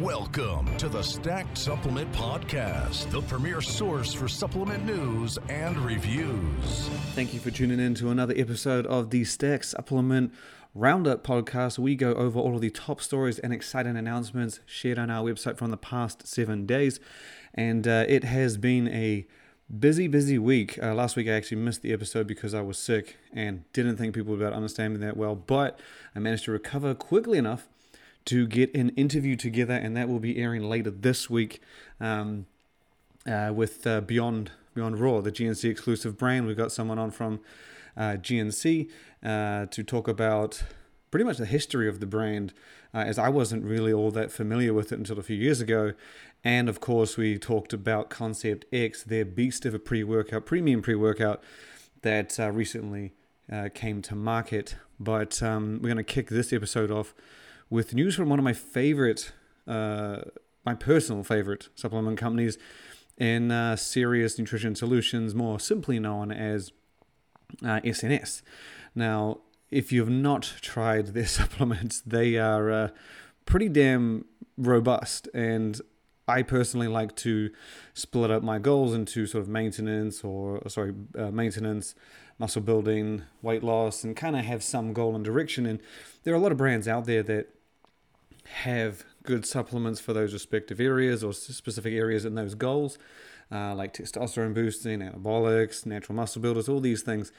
Welcome to the Stacked Supplement Podcast, the premier source for supplement news and reviews. Thank you for tuning in to another episode of the Stacked Supplement Roundup Podcast. We go over all of the top stories and exciting announcements shared on our website from the past 7 days. And it has been a busy week. Last week I actually missed the episode because I was sick and didn't think people would understand me that well. But I managed to recover quickly enough to get an interview together, and that will be airing later this week with Beyond Raw, the GNC exclusive brand. We've got someone on from GNC to talk about pretty much the history of the brand, as I wasn't really all that familiar with it until a few years ago. And of course, we talked about Concept X, their beast of a pre-workout, premium pre-workout that recently came to market. But we're going to kick this episode off with news from one of my favorite, my personal favorite supplement companies in Serious Nutrition Solutions, more simply known as SNS. Now, if you've not tried their supplements, they are pretty damn robust. And I personally like to split up my goals into sort of maintenance maintenance, muscle building, weight loss, and kind of have some goal and direction. And there are a lot of brands out there that have good supplements for those respective areas or specific areas in those goals, like testosterone boosting, anabolics, natural muscle builders, all these things.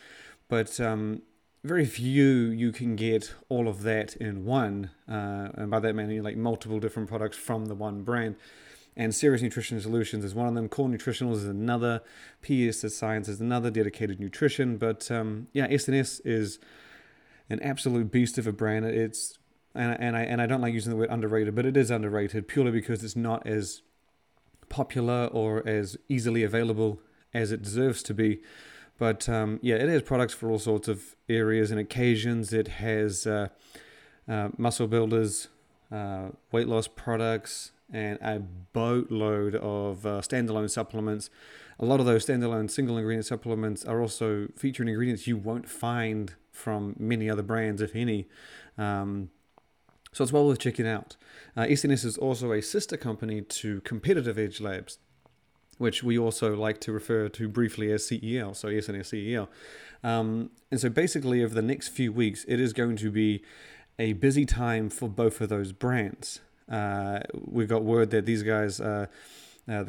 But very few you can get all of that in one, and by that meaning like multiple different products from the one brand. And Serious Nutrition Solutions is one of them. Core Nutritionals is another. PS Science is another. Dedicated Nutrition. But SNS is an absolute beast of a brand. It's And I don't like using the word underrated, but it is underrated purely because it's not as popular or as easily available as it deserves to be. But it has products for all sorts of areas and occasions. It has muscle builders, weight loss products, and a boatload of standalone supplements. A lot of those standalone single ingredient supplements are also featuring ingredients you won't find from many other brands, if any. So it's well worth checking out. SNS is also a sister company to Competitive Edge Labs, which we also like to refer to briefly as CEL, so SNS CEL. And so basically over the next few weeks, it is going to be a busy time for both of those brands. We got word that these guys, the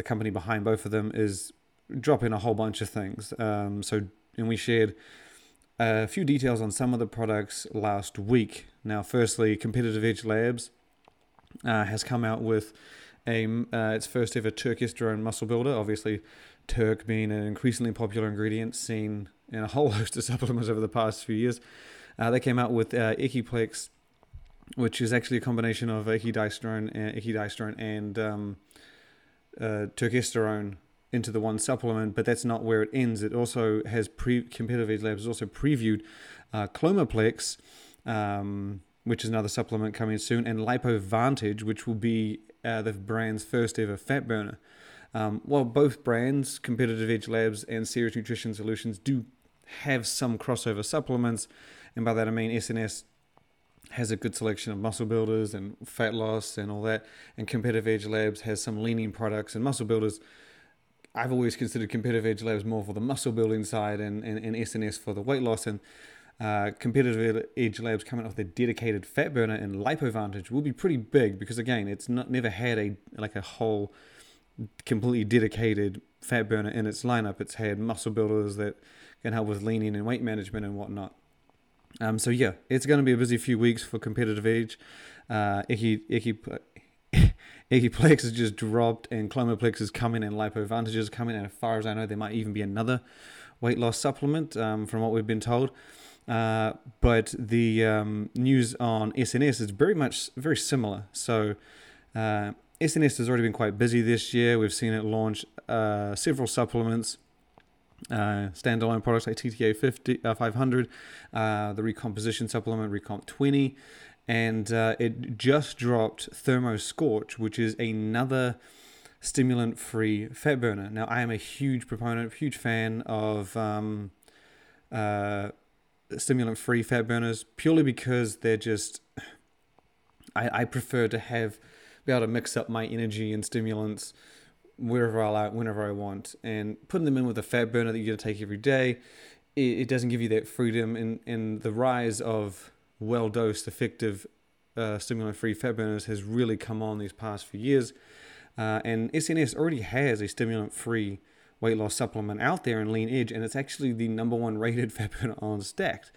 company behind both of them, is dropping a whole bunch of things. And we shared a few details on some of the products last week. Now, firstly, Competitive Edge Labs has come out with its first ever Turkesterone muscle builder. Obviously, Turk being an increasingly popular ingredient seen in a whole host of supplements over the past few years. They came out with Equiplex, which is actually a combination of Echidesterone and Turkesterone into the one supplement, but that's not where it ends. It also has Competitive Edge Labs also previewed Clomaplex, which is another supplement coming soon, and Lipovantage, which will be the brand's first ever fat burner. While both brands, Competitive Edge Labs and Serious Nutrition Solutions, do have some crossover supplements, and by that I mean SNS has a good selection of muscle builders and fat loss and all that, and Competitive Edge Labs has some leaning products and muscle builders. I've always considered Competitive Edge Labs more for the muscle building side and SNS for the weight loss. And Competitive Edge Labs coming off the dedicated fat burner and Lipovantage will be pretty big because, again, it's never had a whole completely dedicated fat burner in its lineup. It's had muscle builders that can help with leaning and weight management and whatnot. So it's going to be a busy few weeks for Competitive Edge. Echiplex has just dropped, and Clomaplex is coming, and Lipovantage is coming, and as far as I know, there might even be another weight loss supplement from what we've been told. But the news on SNS is very similar. So SNS has already been quite busy this year. We've seen it launch several supplements, standalone products like TTA 500, the Recomposition supplement, Recomp 20, and it just dropped Thermo Scorch, which is another stimulant-free fat burner. Now, I am a huge proponent, huge fan of stimulant-free fat burners purely because I prefer to have be able to mix up my energy and stimulants wherever I like, whenever I want. And putting them in with a fat burner that you got to take every day, it doesn't give you that freedom. And the rise of well-dosed, effective stimulant-free fat burners has really come on these past few years. And SNS already has a stimulant-free weight loss supplement out there in Lean Edge, and it's actually the number one rated fat burner on Stacked.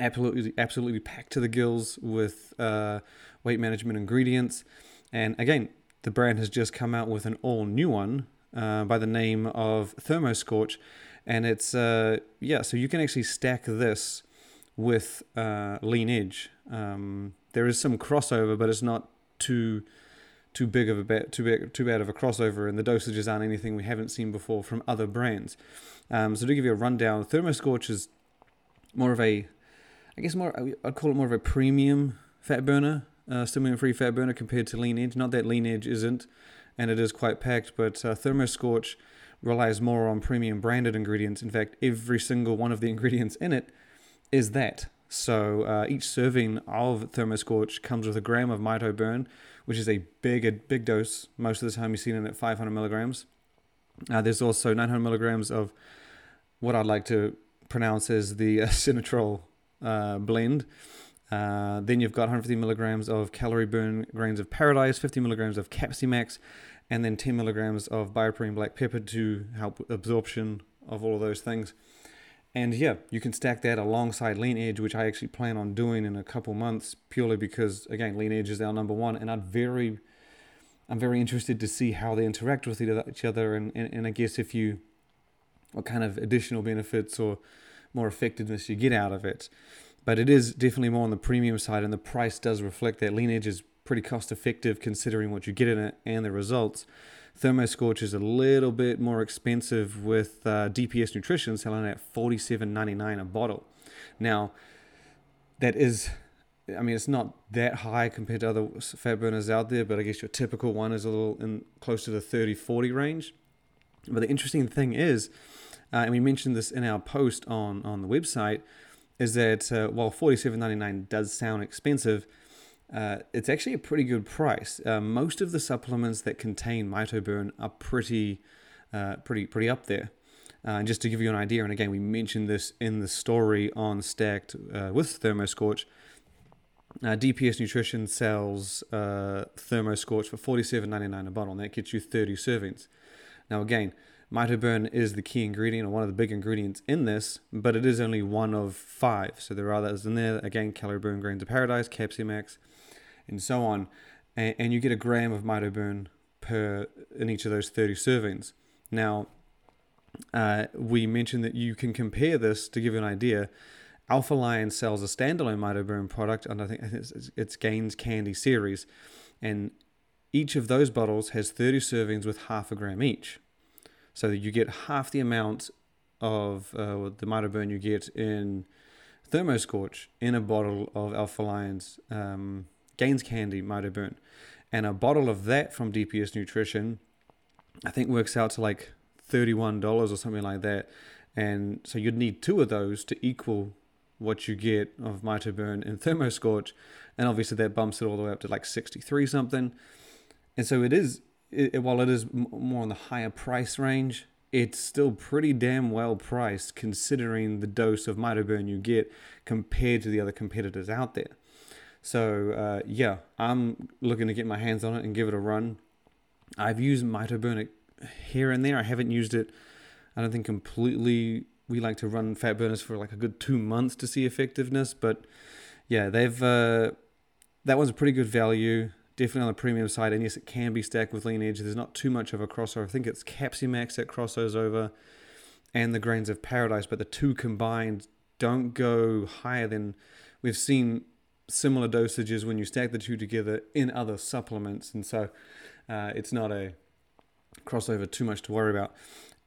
Absolutely packed to the gills with weight management ingredients. And again, the brand has just come out with an all-new one by the name of Thermo Scorch. And it's, so you can actually stack this with Lean Edge. There is some crossover, but it's not too bad of a crossover, and the dosages aren't anything we haven't seen before from other brands. So to give you a rundown, Thermo Scorch is I'd call it more of a premium fat burner, stimulant-free fat burner compared to Lean Edge. Not that Lean Edge isn't, and it is quite packed, but Thermo Scorch relies more on premium branded ingredients. In fact, every single one of the ingredients in it is that. So each serving of Thermo Scorch comes with a gram of Mitoburn, which is a big dose. Most of the time you see it at 500 milligrams. There's also 900 milligrams of what I'd like to pronounce as the Cinetrol blend. Then you've got 150 milligrams of Calorie Burn Grains of Paradise, 50 milligrams of Capsimax, and then 10 milligrams of Bioprene Black Pepper to help absorption of all of those things. And yeah, you can stack that alongside Lean Edge, which I actually plan on doing in a couple months, purely because, again, Lean Edge is our number one, and I'm very interested to see how they interact with each other, and I guess what kind of additional benefits or more effectiveness you get out of it. But it is definitely more on the premium side, and the price does reflect that. Lean Edge is pretty cost effective considering what you get in it and the results. Thermo Scorch is a little bit more expensive, with DPS Nutrition selling at $47.99 a bottle. Now, it's not that high compared to other fat burners out there, but I guess your typical one is a little close to the 30-40 range. But the interesting thing is, and we mentioned this in our post on the website, is that while $47.99 does sound expensive, it's actually a pretty good price. Most of the supplements that contain Mitoburn are pretty up there. And just to give you an idea, and again, we mentioned this in the story on Stacked with Thermo Scorch, DPS Nutrition sells Thermo Scorch for $47.99 a bottle, and that gets you 30 servings. Now again, Mitoburn is the key ingredient, or one of the big ingredients in this, but it is only one of five. So there are others in there. Again, Calorie Burn Grains of Paradise, Capsimax, and so on. And you get a gram of Mitoburn in each of those 30 servings. Now, we mentioned that you can compare this to give you an idea. Alpha Lion sells a standalone Mitoburn product, and I think it's Gains Candy series. And each of those bottles has 30 servings with half a gram each. So you get half the amount of the Mitoburn you get in Thermo Scorch in a bottle of Alpha Lion's Gains Candy Mitoburn. And a bottle of that from DPS Nutrition, I think, works out to like $31 or something like that. And so you'd need two of those to equal what you get of Mitoburn in Thermo Scorch. And obviously that bumps it all the way up to like 63 something. And so while it is more on the higher price range, it's still pretty damn well priced considering the dose of Mitoburn you get compared to the other competitors out there. So I'm looking to get my hands on it and give it a run. I've used Mitoburn here and there. I haven't used it, I don't think, completely. We like to run fat burners for like a good 2 months to see effectiveness, but yeah, they've that one's a pretty good value. Definitely on the premium side, and yes, it can be stacked with Lean Edge. There's not too much of a crossover. I think it's Capsimax that crosses over and the Grains of Paradise, but the two combined don't go higher than we've seen similar dosages when you stack the two together in other supplements, and so it's not a crossover too much to worry about.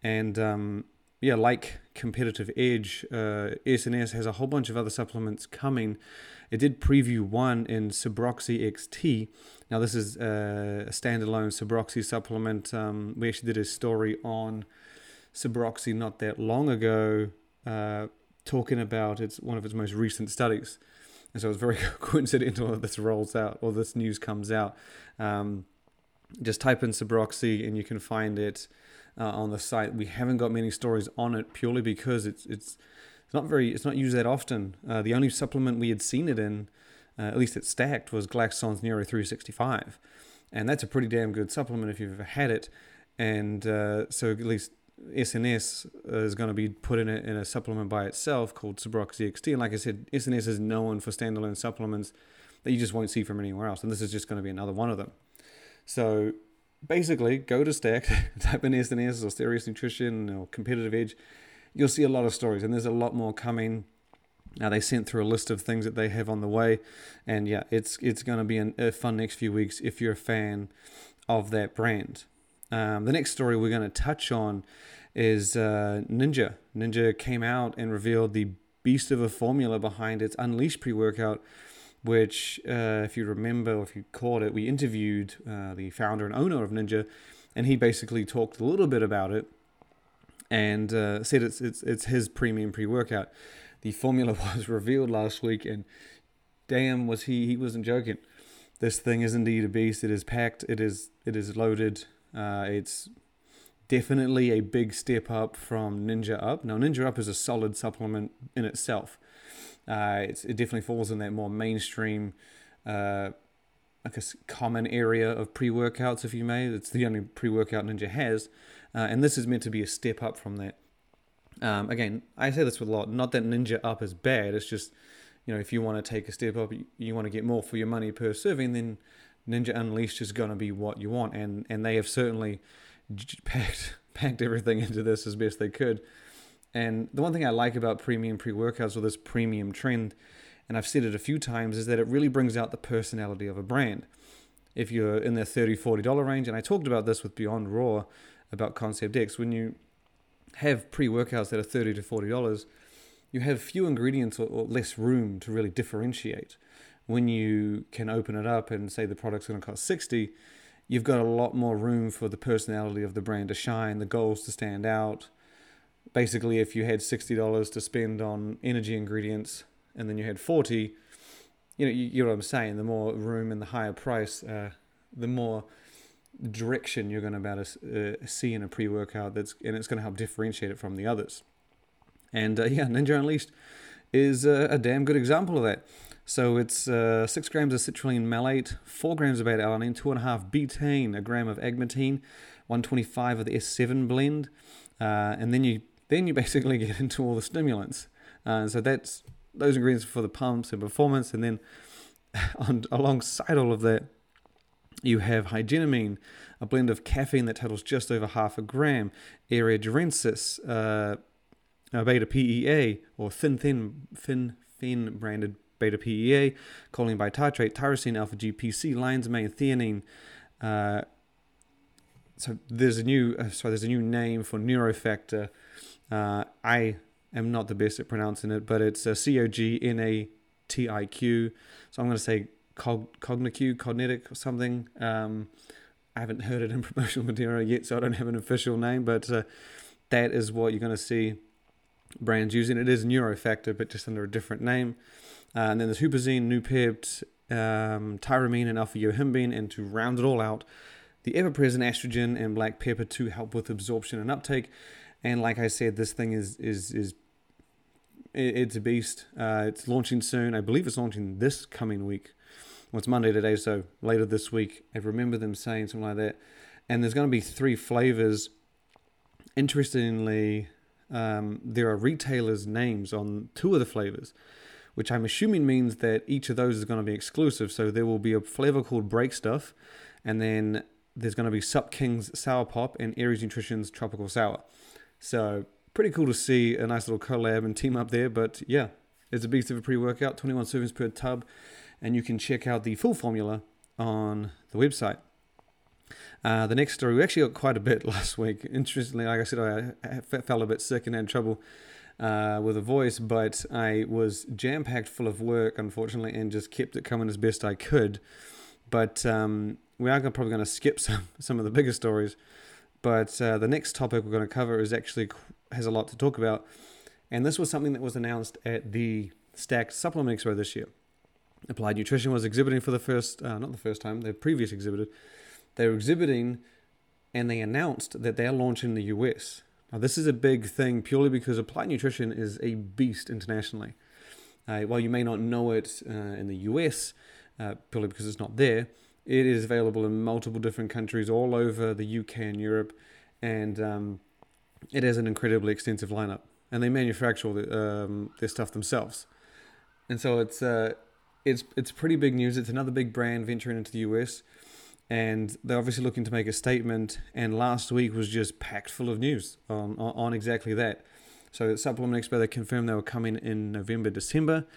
And like Competitive Edge, SNS has a whole bunch of other supplements coming. It did preview one in Sabroxy XT. Now, this is a standalone Sabroxy supplement. We actually did a story on Sabroxy not that long ago, talking about one of its most recent studies. And so it's very coincidental that this rolls out, or this news comes out. Just type in Sabroxy and you can find it on the site. We haven't got many stories on it purely because it's not used that often. The only supplement we had seen it in, at least at Stacked, was Glaxon's Neuro 365. And that's a pretty damn good supplement if you've ever had it. And so at least SNS is going to be put in a supplement by itself called Sabroxy XT. And like I said, SNS is known for standalone supplements that you just won't see from anywhere else. And this is just going to be another one of them. So basically, go to Stacked, type in SNS or Serious Nutrition or Competitive Edge. You'll see a lot of stories, and there's a lot more coming. Now, they sent through a list of things that they have on the way. And yeah, it's going to be a fun next few weeks if you're a fan of that brand. The next story we're going to touch on is Ninja. Ninja came out and revealed the beast of a formula behind its Unleash pre-workout, which, if you remember, if you caught it, we interviewed the founder and owner of Ninja, and he basically talked a little bit about it and said it's his premium pre-workout. The formula was revealed last week, and damn, was he wasn't joking. This thing is indeed a beast. It is packed. It is loaded. It's definitely a big step up from Ninja Up. Now, Ninja Up is a solid supplement in itself. It definitely falls in that more mainstream, common area of pre-workouts, if you may. It's the only pre-workout Ninja has, and this is meant to be a step up from that. Again, I say this with a lot. Not that Ninja Up is bad. It's just, if you want to take a step up, you want to get more for your money per serving, then Ninja Unleashed is going to be what you want, and they have certainly packed everything into this as best they could. And the one thing I like about premium pre-workouts, or this premium trend, and I've said it a few times, is that it really brings out the personality of a brand. If you're in the $30, $40 range, and I talked about this with Beyond Raw about Concept X, when you have pre-workouts that are $30 to $40, you have few ingredients or less room to really differentiate. When you can open it up and say the product's going to cost $60, you've got a lot more room for the personality of the brand to shine, the goals to stand out. Basically, if you had $60 to spend on energy ingredients and then you had $40, you know what I'm saying? The more room and the higher price, the more direction you're going to see in a pre-workout, and it's going to help differentiate it from the others. And Ninja Unleashed is a damn good example of that. So it's 6 grams of citrulline malate, 4 grams of beta-alanine, 2.5 betaine, a gram of agmatine, 125 of the S7 blend, and then you basically get into all the stimulants. So that's those ingredients for the pumps and performance, and then alongside all of that, you have hygienamine, a blend of caffeine that totals just over 0.5 gram, area durensis, Beta-PEA, or thin branded Beta-PEA, choline bitartrate, tyrosine, alpha-GPC, lion's mane, theanine. So there's a new name for Neurofactor. I am not the best at pronouncing it, but it's COGNATIQ. So I'm going to say cognitic or something. I haven't heard it in promotional material yet, so I don't have an official name, but that is what you're going to see brands using. It is Neurofactor, but just under a different name. And then there's huperzine, nupept, tyramine, and alpha-yohimbine. And to round it all out, the ever-present estrogen and black pepper to help with absorption and uptake. And like I said, this thing is it's a beast. It's launching soon. I believe it's launching this coming week. Well, it's Monday today, so later this week. I remember them saying something like that. And there's going to be 3 flavors. Interestingly, there are retailers' names on 2 of the flavors, which I'm assuming means that each of those is going to be exclusive. So there will be a flavor called Break Stuff, and then there's going to be Sup King's Sour Pop and Aries Nutrition's Tropical Sour. So pretty cool to see a nice little collab and team up there. But yeah, it's a beast of a pre-workout, 21 servings per tub, and you can check out the full formula on the website. The next story, we actually got quite a bit last week. Interestingly, like I said, I fell a bit sick and had trouble with a voice, but I was jam-packed full of work, unfortunately, and just kept it coming as best I could. But we are probably going to skip some of the bigger stories. But the next topic we're going to cover is actually has a lot to talk about, and this was something that was announced at the Stacked Supplement Expo this year. Applied Nutrition was exhibiting for the first, not the first time, their previous exhibitor. They were exhibiting and they announced that they're launching in the US. Now, this is a big thing purely because Applied Nutrition is a beast internationally. While you may not know it in the US, purely because it's not there, it is available in multiple different countries all over the UK and Europe, and it has an incredibly extensive lineup. And they manufacture their stuff themselves. And so it's pretty big news. It's another big brand venturing into the US, and they're obviously looking to make a statement, and last week was just packed full of news on exactly that. So Supplement Expo, they confirmed they were coming in November, December.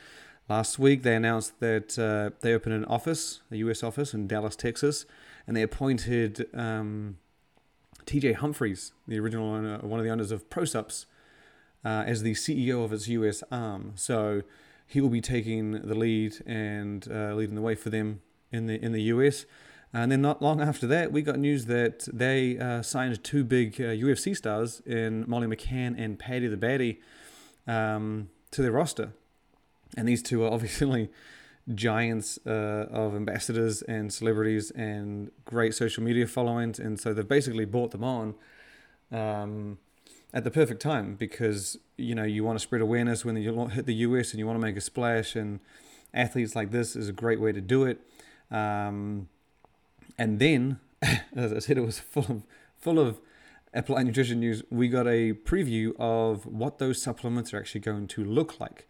Last week, they announced that they opened an office, a US office in Dallas, Texas, and they appointed TJ Humphreys, the original owner, one of the owners of ProSups, as the CEO of its US arm. So he will be taking the lead and leading the way for them in the US. And then not long after that, we got news that they signed two big UFC stars in Molly McCann and Paddy the Baddy to their roster. And these two are obviously giants of ambassadors and celebrities and great social media followings. And so they've basically bought them on at the perfect time because, you know, you want to spread awareness when you hit the US and you want to make a splash. And athletes like this is a great way to do it. And then, as I said, it was full of Applied Nutrition news. We got a preview of what those supplements are actually going to look like.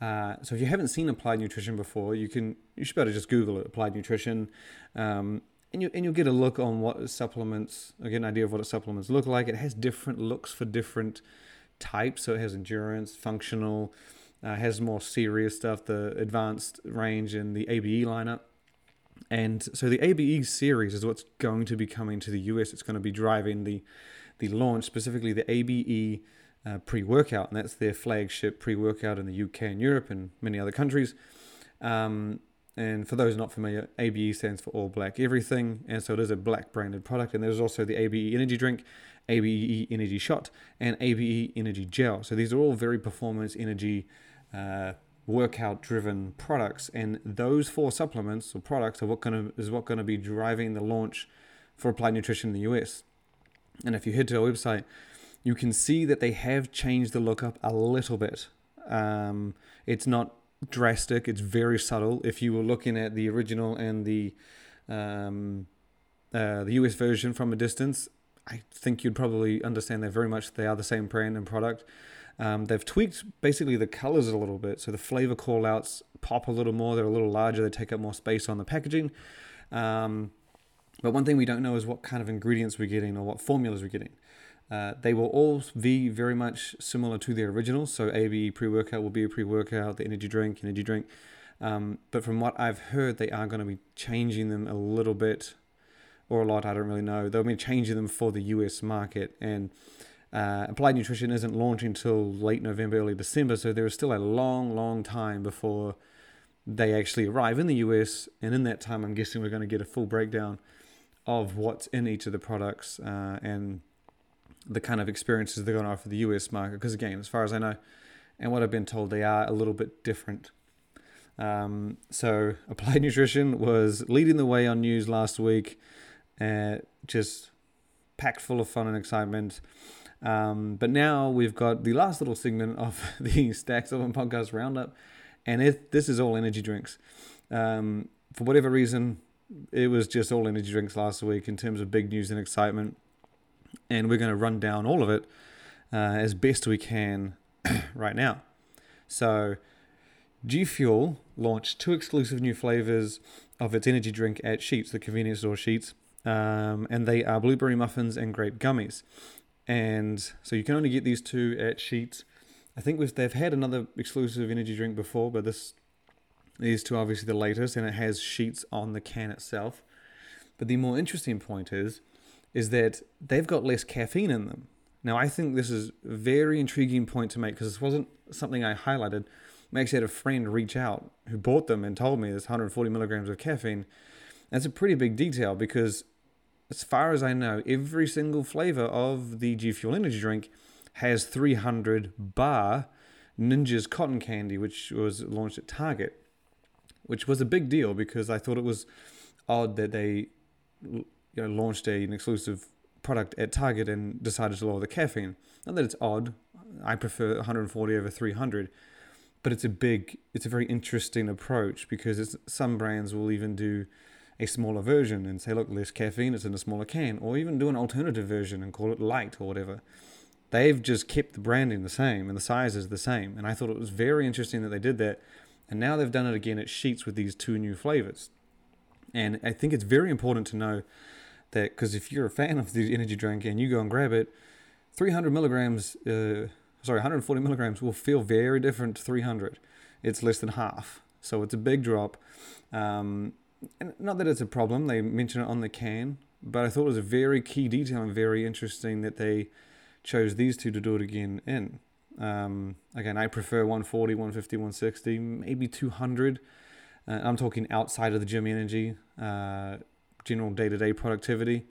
So if you haven't seen Applied Nutrition before, you should better just Google it, Applied Nutrition, and you'll get a look on what supplements, get an idea of what supplements look like. It has different looks for different types. So it has endurance, functional, has more serious stuff, the advanced range, and the ABE lineup. And so the ABE series is what's going to be coming to the US. It's going to be driving the launch, specifically the ABE pre-workout, and that's their flagship pre-workout in the UK and Europe and many other countries. And for those not familiar, ABE stands for All Black Everything, and so it is a black branded product. And there's also the ABE Energy Drink, ABE Energy Shot, and ABE Energy Gel. So these are all very performance energy workout driven products, and those four supplements or products are what going to be driving the launch for Applied Nutrition in the US. And if you head to our website, you can see that they have changed the look up a little bit. It's not drastic, it's very subtle. If you were looking at the original and the US version from a distance, I think you'd probably understand that very much. They are the same brand and product. They've tweaked basically the colors a little bit, so the flavor callouts pop a little more. They're a little larger. They take up more space on the packaging. But one thing we don't know is what kind of ingredients we're getting or what formulas we're getting. They will all be very much similar to their originals. So ABE pre-workout will be a pre-workout, the energy drink. But from what I've heard, they are going to be changing them a little bit or a lot. I don't really know. They'll be changing them for the US market. And Applied Nutrition isn't launching until late November, early December, so there is still a long, long time before they actually arrive in the US, and in that time I'm guessing we're going to get a full breakdown of what's in each of the products and the kind of experiences they're going to offer the US market, because again, as far as I know and what I've been told, they are a little bit different. So Applied Nutrition was leading the way on news last week, just packed full of fun and excitement. But now we've got the last little segment of the Stacked Supplement Podcast Roundup, and this is all energy drinks. For whatever reason, it was just all energy drinks last week in terms of big news and excitement, and we're going to run down all of it as best we can right now. So G Fuel launched two exclusive new flavors of its energy drink at Sheetz, the convenience store Sheetz, and they are blueberry muffins and grape gummies. And so you can only get these two at Sheetz. I think they've had another exclusive energy drink before, but these two are obviously the latest, and it has Sheetz on the can itself. But the more interesting point is that they've got less caffeine in them. Now, I think this is a very intriguing point to make, because this wasn't something I highlighted. I actually had a friend reach out who bought them and told me there's 140 milligrams of caffeine. That's a pretty big detail, because as far as I know, every single flavor of the G Fuel energy drink has 300 bar Ninja's Cotton Candy, which was launched at Target. which was a big deal because I thought it was odd that they launched an exclusive product at Target and decided to lower the caffeine. Not that it's odd. I prefer 140 over 300, but it's a very interesting approach because some brands will even do a smaller version and say, look, less caffeine, it's in a smaller can, or even do an alternative version and call it light or whatever. They've just kept the branding the same and the size is the same. And I thought it was very interesting that they did that. And now they've done it again at Sheetz with these two new flavors. And I think it's very important to know that, because if you're a fan of the energy drink and you go and grab it, 140 milligrams will feel very different to 300. It's less than half. So it's a big drop. And not that it's a problem, they mention it on the can, but I thought it was a very key detail and very interesting that they chose these two to do it again in. Again, I prefer 140, 150, 160, maybe 200. I'm talking outside of the gym energy, general day-to-day productivity.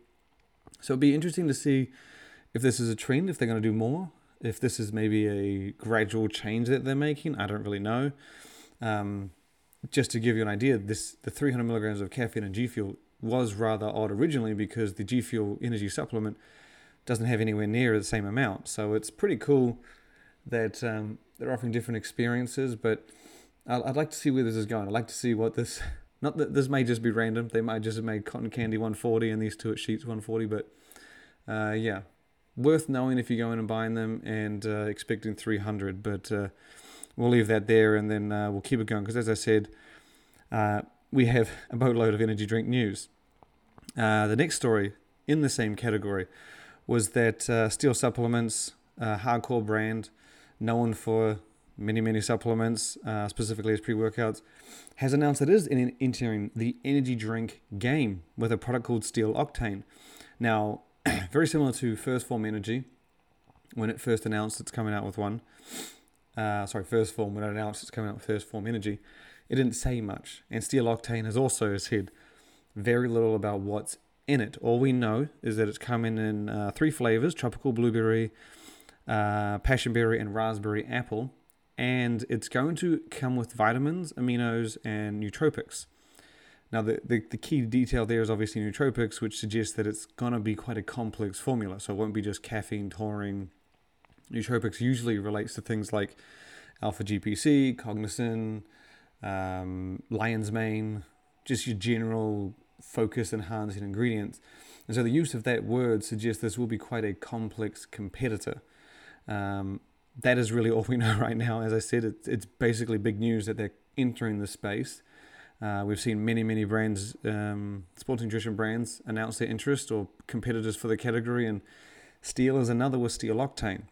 So it'd be interesting to see if this is a trend, if they're going to do more, if this is maybe a gradual change that they're making. I don't really know. Just to give you an idea, the 300 milligrams of caffeine in G Fuel was rather odd originally because the G Fuel energy supplement doesn't have anywhere near the same amount. So it's pretty cool that they're offering different experiences, but I'd like to see where this is going. I'd like to see what this... Not that this may just be random. They might just have made Cotton Candy 140 and these two at Sheetz 140, but yeah. Worth knowing if you're going and buying them and expecting 300, but... We'll leave that there and then we'll keep it going because, as I said, we have a boatload of energy drink news. The next story in the same category was that Steel Supplements, hardcore brand known for many, many supplements, specifically as pre-workouts, has announced it is entering the energy drink game with a product called Steel Octane. Now, very similar to 1st Phorm Energy when it first announced it's coming out with one. 1st Phorm, when it announced it's coming out with 1st Phorm Energy, it didn't say much. And Steel Octane has also said very little about what's in it. All we know is that it's coming in three flavors, tropical blueberry, passionberry, and raspberry apple. And it's going to come with vitamins, aminos, and nootropics. Now, the key detail there is obviously nootropics, which suggests that it's going to be quite a complex formula. So it won't be just caffeine, taurine. Nootropics usually relates to things like alpha-GPC, Cognizin, lion's mane, just your general focus-enhancing ingredients. And so the use of that word suggests this will be quite a complex competitor. That is really all we know right now. As I said, it's basically big news that they're entering the space. We've seen many, many brands, sports nutrition brands, announce their interest or competitors for the category, and Steel is another with Steel Octane.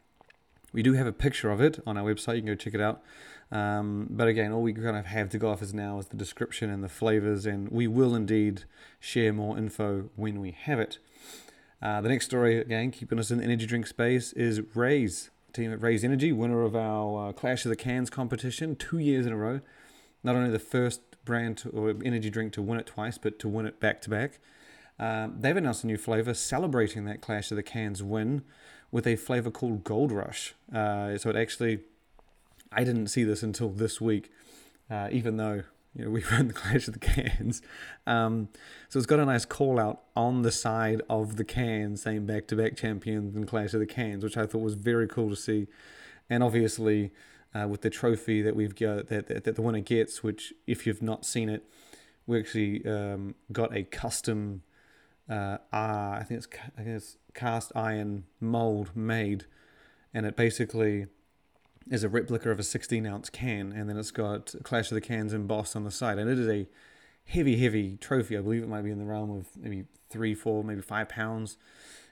We do have a picture of it on our website. You can go check it out. But again, all we kind of have to go off is now is the description and the flavors, and we will indeed share more info when we have it. The next story, again, keeping us in the energy drink space, is Raise, team at Raise Energy, winner of our Clash of the Cans competition 2 years in a row. Not only the first brand or energy drink to win it twice, but to win it back-to-back. They've announced a new flavor celebrating that Clash of the Cans win with a flavor called Gold Rush. So it actually, I didn't see this until this week, even though we ran the Clash of the Cans. So it's got a nice call out on the side of the can saying back-to-back champions and Clash of the Cans, which I thought was very cool to see. And obviously with the trophy that we've got, that the winner gets, which if you've not seen it, we actually got a custom I think it's cast iron mold made, and it basically is a replica of a 16-ounce can, and then it's got Clash of the Cans embossed on the side, and it is a heavy, heavy trophy. I believe it might be in the realm of maybe 3, 4, maybe 5 pounds.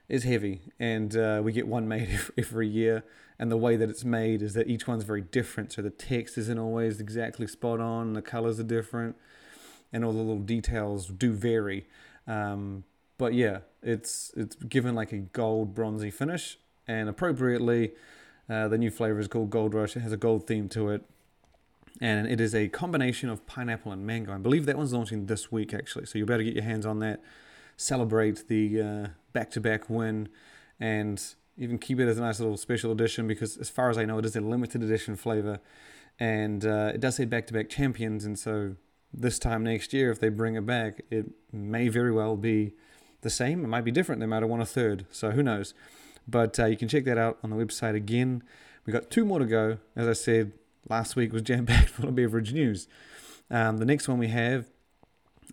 It's heavy, and we get one made every year, and the way that it's made is that each one's very different, so the text isn't always exactly spot on, the colors are different, and all the little details do vary. But yeah, it's given like a gold bronzy finish, and appropriately, the new flavor is called Gold Rush. It has a gold theme to it, and it is a combination of pineapple and mango. I believe that one's launching this week, actually, so you better get your hands on that, celebrate the back-to-back win, and even keep it as a nice little special edition because, as far as I know, it is a limited edition flavor, and it does say back-to-back champions, and so this time next year, if they bring it back, it may very well be the same. It might be different. They might have won a third. So who knows? But you can check that out on the website again. We got two more to go. As I said, last week was jam-packed full of beverage news. The next one we have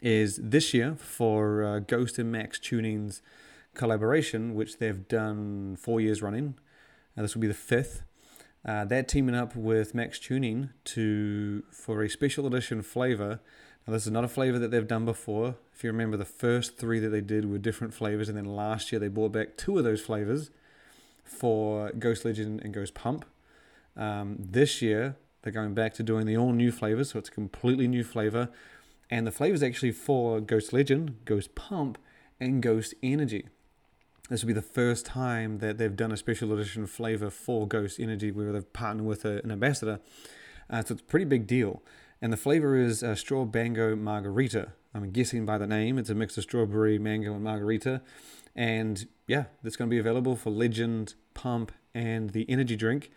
is this year for Ghost and Max Tuning's collaboration, which they've done 4 years running. This will be the fifth. They're teaming up with Max Tuning for a special edition flavor. Now, this is not a flavor that they've done before. If you remember, the first three that they did were different flavors, and then last year they brought back two of those flavors for Ghost Legend and Ghost Pump. This year, they're going back to doing the all-new flavors, so it's a completely new flavor. And the flavor is actually for Ghost Legend, Ghost Pump, and Ghost Energy. This will be the first time that they've done a special edition flavor for Ghost Energy where they've partnered with an ambassador. So it's a pretty big deal. And the flavor is Straw Bango Margarita. I'm guessing by the name, it's a mix of strawberry, mango, and margarita. And yeah, that's going to be available for Legend, Pump, and the energy drink,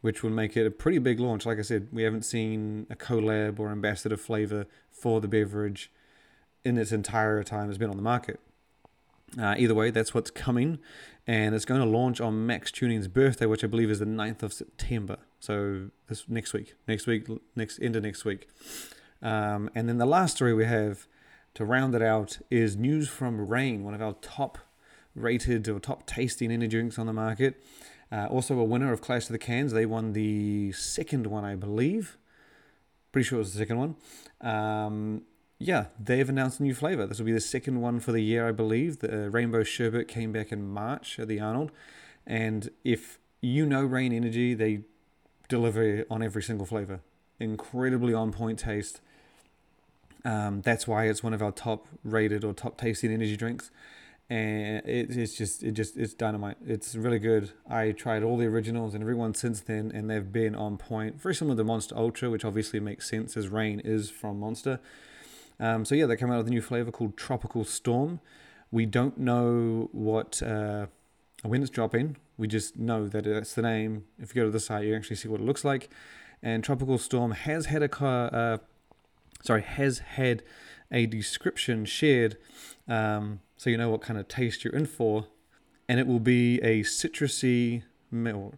which will make it a pretty big launch. Like I said, we haven't seen a collab or ambassador flavor for the beverage in its entire time it's been on the market. Either way, that's what's coming, and it's going to launch on Max Tuning's birthday, which I believe is the 9th of September. So this next week. And then the last story we have to round it out is news from Rain, one of our top-rated or top-tasting energy drinks on the market. Also a winner of Clash of the Cans. They won the second one, I believe. Pretty sure it was the second one. Yeah, they've announced a new flavor. This will be the second one for the year, I believe. The Rainbow Sherbet came back in March at the Arnold. And if you know Rain Energy, they deliver on every single flavor. Incredibly on-point taste. That's why it's one of our top-rated or top-tasting energy drinks. And it's dynamite. It's really good. I tried all the originals and everyone since then, and they've been on point. Very similar to Monster Ultra, which obviously makes sense as Rain is from Monster. So yeah, they come out with a new flavor called Tropical Storm. We don't know when it's dropping. We just know that that's the name. If you go to the site, you actually see what it looks like. And Tropical Storm has had a description shared, so you know what kind of taste you're in for. And it will be a citrusy,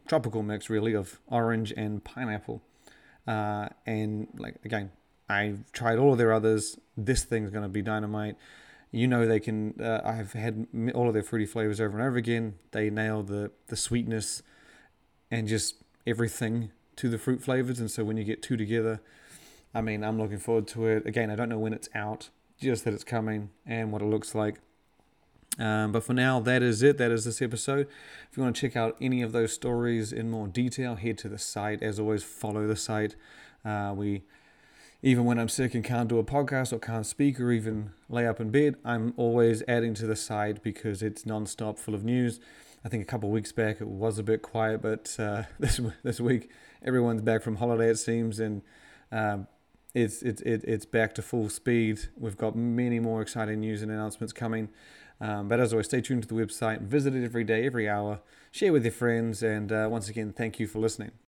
tropical mix really of orange and pineapple. And like again, I've tried all of their others. This thing's going to be dynamite. You know they can. I've had all of their fruity flavors over and over again. They nail the sweetness and just everything to the fruit flavors. And so when you get two together, I mean, I'm looking forward to it. Again, I don't know when it's out, just that it's coming and what it looks like. But for now, that is it. That is this episode. If you want to check out any of those stories in more detail, head to the site. As always, follow the site. Even when I'm sick and can't do a podcast or can't speak or even lay up in bed, I'm always adding to the site because it's nonstop full of news. I think a couple of weeks back it was a bit quiet, but this week everyone's back from holiday it seems, and it's back to full speed. We've got many more exciting news and announcements coming. But as always, stay tuned to the website, visit it every day, every hour, share with your friends, and once again, thank you for listening.